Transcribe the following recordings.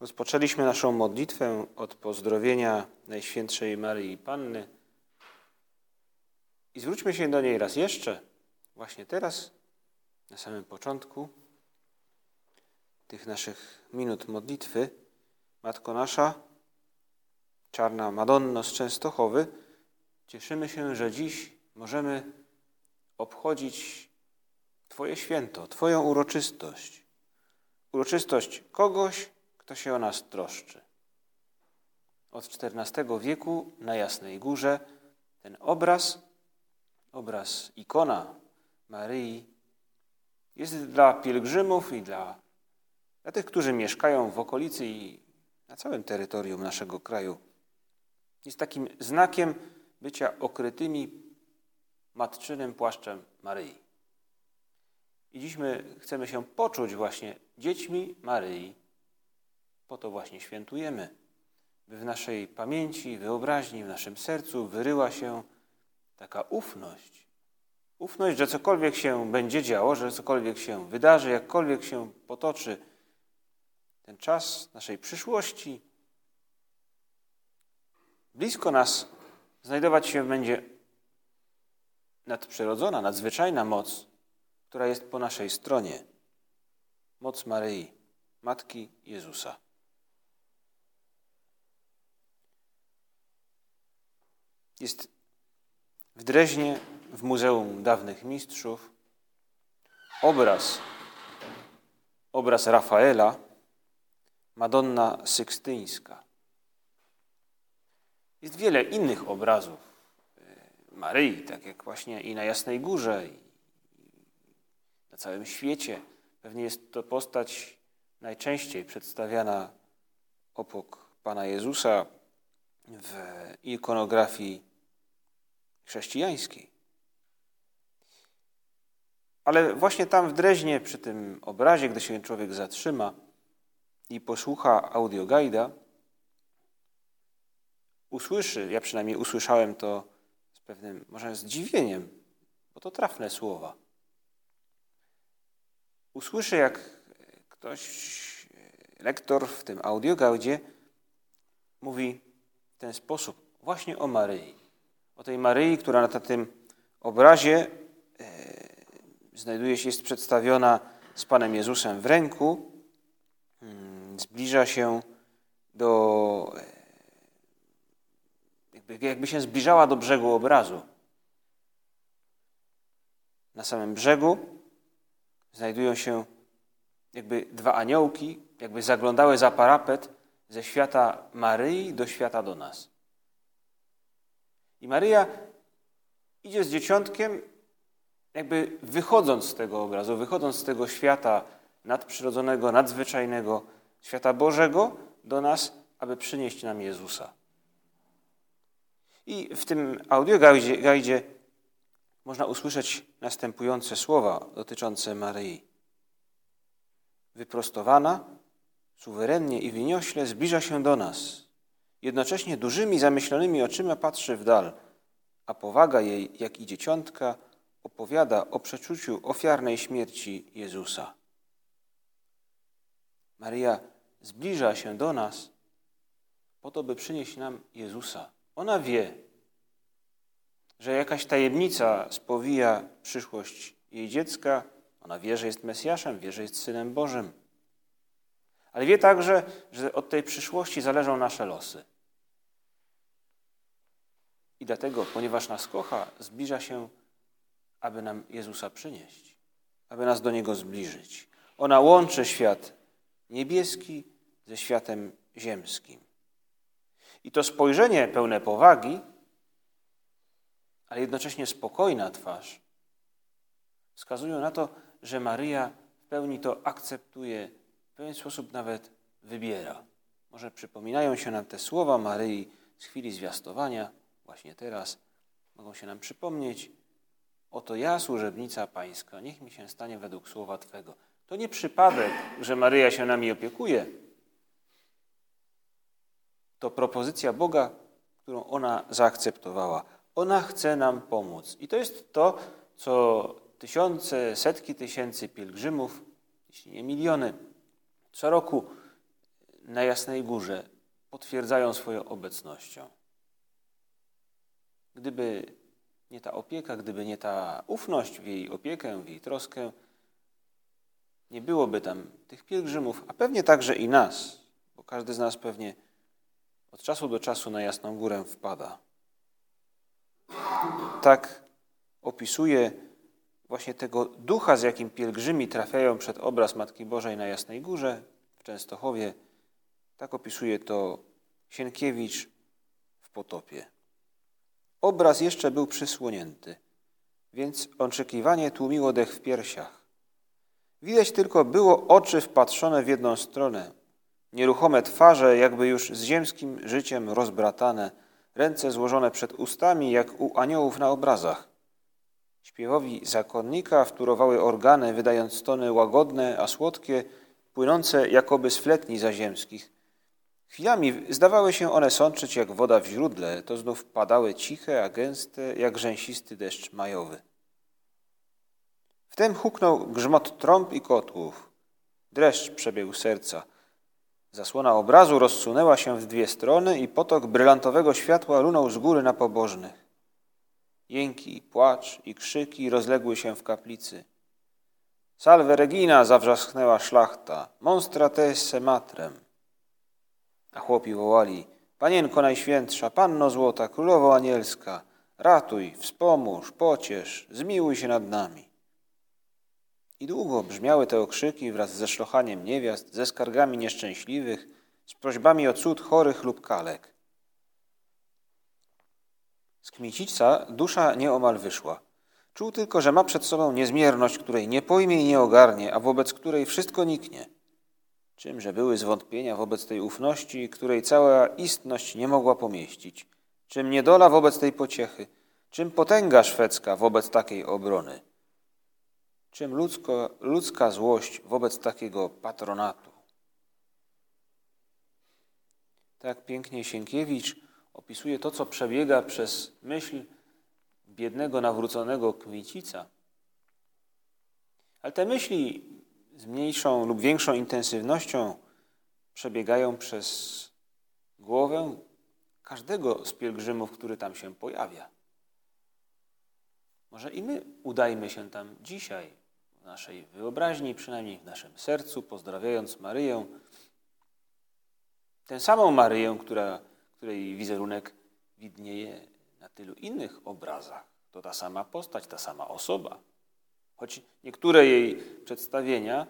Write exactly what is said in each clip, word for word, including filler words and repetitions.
Rozpoczęliśmy naszą modlitwę od pozdrowienia Najświętszej Maryi Panny i zwróćmy się do niej raz jeszcze, właśnie teraz, na samym początku tych naszych minut modlitwy. Matko nasza, Czarna Madonno z Częstochowy, cieszymy się, że dziś możemy obchodzić Twoje święto, Twoją uroczystość. Uroczystość kogoś, kto się o nas troszczy. Od czternastego wieku na Jasnej Górze ten obraz, obraz ikona Maryi jest dla pielgrzymów i dla, dla tych, którzy mieszkają w okolicy i na całym terytorium naszego kraju. Jest takim znakiem bycia okrytymi matczynym płaszczem Maryi. I dziś my chcemy się poczuć właśnie dziećmi Maryi. Po to właśnie świętujemy, by w naszej pamięci, wyobraźni, w naszym sercu wyryła się taka ufność. Ufność, że cokolwiek się będzie działo, że cokolwiek się wydarzy, jakkolwiek się potoczy ten czas naszej przyszłości, blisko nas znajdować się będzie nadprzyrodzona, nadzwyczajna moc, która jest po naszej stronie. Moc Maryi, Matki Jezusa. Jest w Dreźnie, w Muzeum Dawnych Mistrzów, obraz, obraz Rafaela, Madonna Sykstyńska. Jest wiele innych obrazów Maryi, tak jak właśnie i na Jasnej Górze, i na całym świecie. Pewnie jest to postać najczęściej przedstawiana obok Pana Jezusa w ikonografii chrześcijańskiej. Ale właśnie tam w Dreźnie, przy tym obrazie, gdy się człowiek zatrzyma i posłucha audioguida, usłyszy, ja przynajmniej usłyszałem to z pewnym, może zdziwieniem, bo to trafne słowa. Usłyszy, jak ktoś, lektor w tym audiogaudzie mówi w ten sposób właśnie o Maryi. O tej Maryi, która na tym obrazie e, znajduje się, jest przedstawiona z Panem Jezusem w ręku. Zbliża się do... Jakby, jakby się zbliżała do brzegu obrazu. Na samym brzegu znajdują się jakby dwa aniołki, jakby zaglądały za parapet ze świata Maryi do świata do nas. I Maryja idzie z dzieciątkiem, jakby wychodząc z tego obrazu, wychodząc z tego świata nadprzyrodzonego, nadzwyczajnego, świata Bożego do nas, aby przynieść nam Jezusa. I w tym audiogajdzie można usłyszeć następujące słowa dotyczące Maryi. Wyprostowana, suwerennie i wyniośle zbliża się do nas. Jednocześnie dużymi, zamyślonymi oczyma patrzy w dal, a powaga jej, jak i dzieciątka, opowiada o przeczuciu ofiarnej śmierci Jezusa. Maryja zbliża się do nas po to, by przynieść nam Jezusa. Ona wie, że jakaś tajemnica spowija przyszłość jej dziecka. Ona wie, że jest Mesjaszem, wie, że jest Synem Bożym. Ale wie także, że od tej przyszłości zależą nasze losy. I dlatego, ponieważ nas kocha, zbliża się, aby nam Jezusa przynieść, aby nas do Niego zbliżyć. Ona łączy świat niebieski ze światem ziemskim. I to spojrzenie pełne powagi, ale jednocześnie spokojna twarz, wskazują na to, że Maryja w pełni to akceptuje, w pewien sposób nawet wybiera. Może przypominają się nam te słowa Maryi z chwili zwiastowania, właśnie teraz. Mogą się nam przypomnieć. Oto ja, służebnica Pańska, niech mi się stanie według słowa Twego. To nie przypadek, że Maryja się nami opiekuje. To propozycja Boga, którą ona zaakceptowała. Ona chce nam pomóc. I to jest to, co tysiące, setki tysięcy pielgrzymów, jeśli nie miliony, co roku na Jasnej Górze potwierdzają swoją obecnością. Gdyby nie ta opieka, gdyby nie ta ufność w jej opiekę, w jej troskę, nie byłoby tam tych pielgrzymów, a pewnie także i nas, bo każdy z nas pewnie od czasu do czasu na Jasną Górę wpada. Tak opisuje właśnie tego ducha, z jakim pielgrzymi trafiają przed obraz Matki Bożej na Jasnej Górze w Częstochowie. Tak opisuje to Sienkiewicz w Potopie. Obraz jeszcze był przysłonięty, więc oczekiwanie tłumiło dech w piersiach. Widać tylko było oczy wpatrzone w jedną stronę, nieruchome twarze, jakby już z ziemskim życiem rozbratane, ręce złożone przed ustami, jak u aniołów na obrazach. Śpiewowi zakonnika wtórowały organy, wydając tony łagodne, a słodkie, płynące jakoby z fletni zaziemskich. Chwilami zdawały się one sączyć jak woda w źródle, to znów padały ciche, a gęste, jak rzęsisty deszcz majowy. Wtem huknął grzmot trąb i kotłów. Dreszcz przebiegł serca. Zasłona obrazu rozsunęła się w dwie strony i potok brylantowego światła runął z góry na pobożnych. Jęki, płacz i krzyki rozległy się w kaplicy. Salve Regina! Zawrzasknęła szlachta. Monstra tesse matrem. A chłopi wołali: Panienko Najświętsza, Panno Złota, Królowo Anielska, ratuj, wspomóż, pociesz, zmiłuj się nad nami. I długo brzmiały te okrzyki wraz ze szlochaniem niewiast, ze skargami nieszczęśliwych, z prośbami o cud chorych lub kalek. Z Kmicica dusza nieomal wyszła. Czuł tylko, że ma przed sobą niezmierność, której nie pojmie i nie ogarnie, a wobec której wszystko niknie. Czymże były zwątpienia wobec tej ufności, której cała istność nie mogła pomieścić? Czym niedola wobec tej pociechy? Czym potęga szwedzka wobec takiej obrony? Czym ludzko, ludzka złość wobec takiego patronatu? Tak pięknie Sienkiewicz opisuje to, co przebiega przez myśl biednego, nawróconego Kmicica. Ale te myśli z mniejszą lub większą intensywnością przebiegają przez głowę każdego z pielgrzymów, który tam się pojawia. Może i my udajmy się tam dzisiaj, w naszej wyobraźni, przynajmniej w naszym sercu, pozdrawiając Maryję. Tę samą Maryję, która, której wizerunek widnieje na tylu innych obrazach. To ta sama postać, ta sama osoba. Choć niektóre jej przedstawienia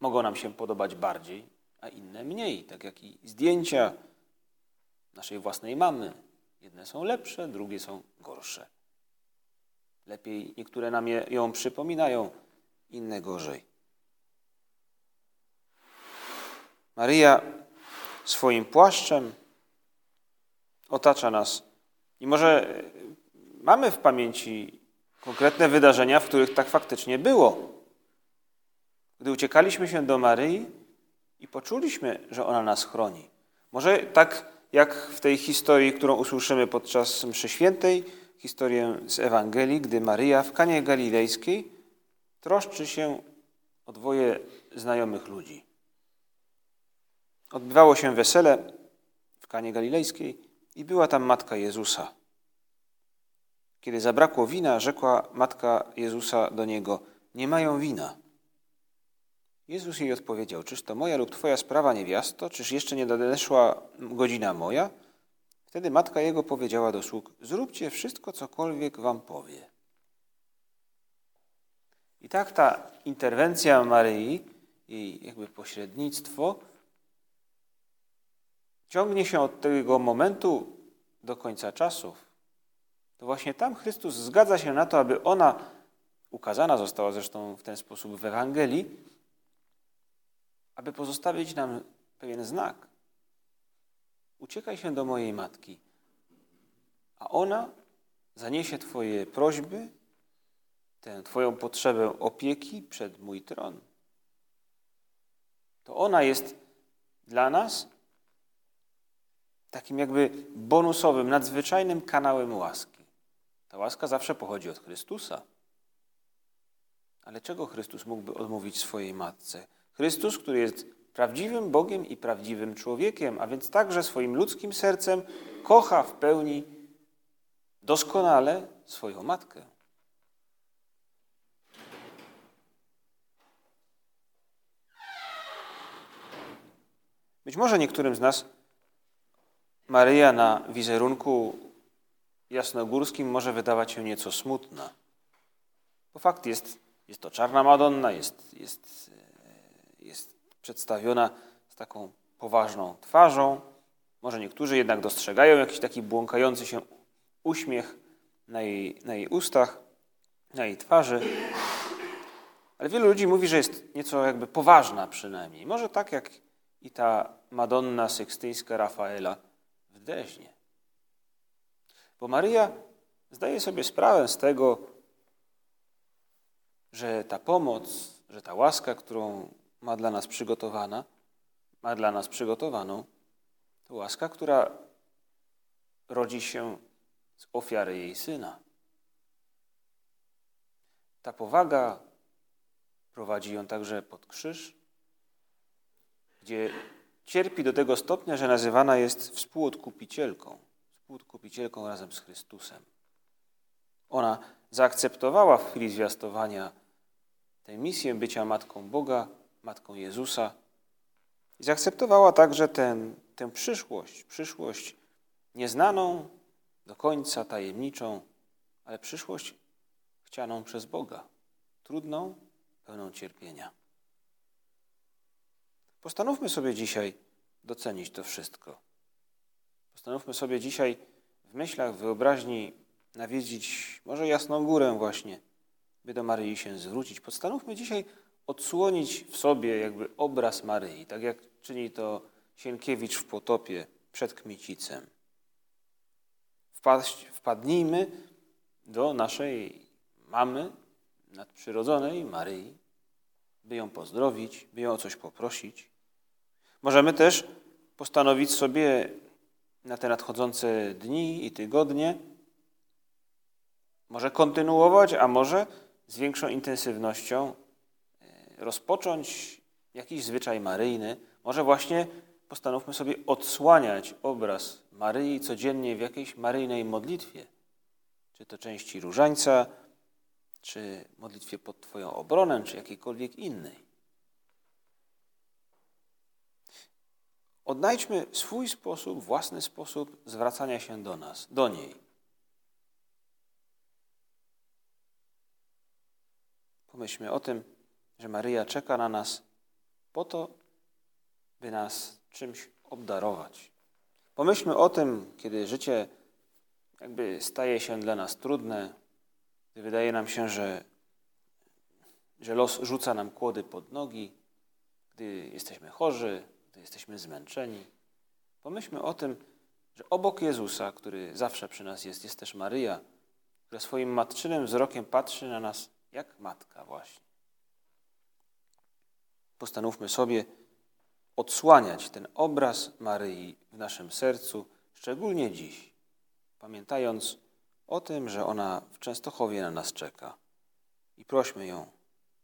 mogą nam się podobać bardziej, a inne mniej. Tak jak i zdjęcia naszej własnej mamy. Jedne są lepsze, drugie są gorsze. Lepiej niektóre nam je, ją przypominają, inne gorzej. Maryja swoim płaszczem otacza nas. I może mamy w pamięci konkretne wydarzenia, w których tak faktycznie było. Gdy uciekaliśmy się do Maryi i poczuliśmy, że ona nas chroni. Może tak jak w tej historii, którą usłyszymy podczas mszy świętej, historię z Ewangelii, gdy Maryja w Kanie Galilejskiej troszczy się o dwoje znajomych ludzi. Odbywało się wesele w Kanie Galilejskiej i była tam matka Jezusa. Kiedy zabrakło wina, rzekła matka Jezusa do niego: nie mają wina. Jezus jej odpowiedział: czyż to moja lub twoja sprawa, niewiasto? Czyż jeszcze nie nadeszła godzina moja? Wtedy matka jego powiedziała do sług: zróbcie wszystko, cokolwiek wam powie. I tak ta interwencja Maryi, jej jakby pośrednictwo, ciągnie się od tego momentu do końca czasów. To właśnie tam Chrystus zgadza się na to, aby ona, ukazana została zresztą w ten sposób w Ewangelii, aby pozostawić nam pewien znak. Uciekaj się do mojej matki, a ona zaniesie twoje prośby, tę twoją potrzebę opieki przed mój tron. To ona jest dla nas takim jakby bonusowym, nadzwyczajnym kanałem łaski. Ta łaska zawsze pochodzi od Chrystusa. Ale czego Chrystus mógłby odmówić swojej matce? Chrystus, który jest prawdziwym Bogiem i prawdziwym człowiekiem, a więc także swoim ludzkim sercem kocha w pełni doskonale swoją matkę. Być może niektórym z nas Maryja na wizerunku jasnogórskim może wydawać się nieco smutna. Bo fakt jest, jest to czarna Madonna, jest, jest, jest przedstawiona z taką poważną twarzą. Może niektórzy jednak dostrzegają jakiś taki błąkający się uśmiech na jej, na jej ustach, na jej twarzy. Ale wielu ludzi mówi, że jest nieco jakby poważna przynajmniej. Może tak jak i ta Madonna Sykstyńska Rafaela w Dreźnie. Bo Maryja zdaje sobie sprawę z tego, że ta pomoc, że ta łaska, którą ma dla nas przygotowana, ma dla nas przygotowaną, to łaska, która rodzi się z ofiary jej Syna. Ta powaga prowadzi ją także pod krzyż, gdzie cierpi do tego stopnia, że nazywana jest współodkupicielką. Współodkupicielką razem z Chrystusem. Ona zaakceptowała w chwili zwiastowania tę misję bycia Matką Boga, Matką Jezusa i zaakceptowała także ten, tę przyszłość, przyszłość nieznaną do końca, tajemniczą, ale przyszłość chcianą przez Boga, trudną, pełną cierpienia. Postanówmy sobie dzisiaj docenić to wszystko. Postanówmy sobie dzisiaj w myślach, w wyobraźni nawiedzić może Jasną Górę właśnie, by do Maryi się zwrócić. Postanówmy dzisiaj odsłonić w sobie jakby obraz Maryi, tak jak czyni to Sienkiewicz w Potopie przed Kmicicem. Wpaść, wpadnijmy do naszej mamy nadprzyrodzonej Maryi, by ją pozdrowić, by ją o coś poprosić. Możemy też postanowić sobie na te nadchodzące dni i tygodnie, może kontynuować, a może z większą intensywnością rozpocząć jakiś zwyczaj maryjny. Może właśnie postanówmy sobie odsłaniać obraz Maryi codziennie w jakiejś maryjnej modlitwie. Czy to części różańca, czy modlitwie pod Twoją obronę, czy jakiejkolwiek innej. Odnajdźmy swój sposób, własny sposób zwracania się do nas, do niej. Pomyślmy o tym, że Maryja czeka na nas po to, by nas czymś obdarować. Pomyślmy o tym, kiedy życie jakby staje się dla nas trudne, gdy wydaje nam się, że, że los rzuca nam kłody pod nogi, gdy jesteśmy chorzy, gdy jesteśmy zmęczeni. Pomyślmy o tym, że obok Jezusa, który zawsze przy nas jest, jest też Maryja, która swoim matczynym wzrokiem patrzy na nas jak matka właśnie. Postanówmy sobie odsłaniać ten obraz Maryi w naszym sercu, szczególnie dziś, pamiętając o tym, że ona w Częstochowie na nas czeka. I prośmy ją,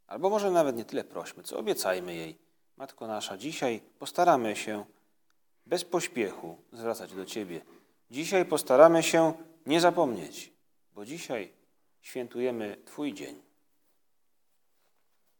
albo może nawet nie tyle prośmy, co obiecajmy jej. Matko nasza, dzisiaj postaramy się bez pośpiechu zwracać do Ciebie. Dzisiaj postaramy się nie zapomnieć, bo dzisiaj świętujemy Twój dzień.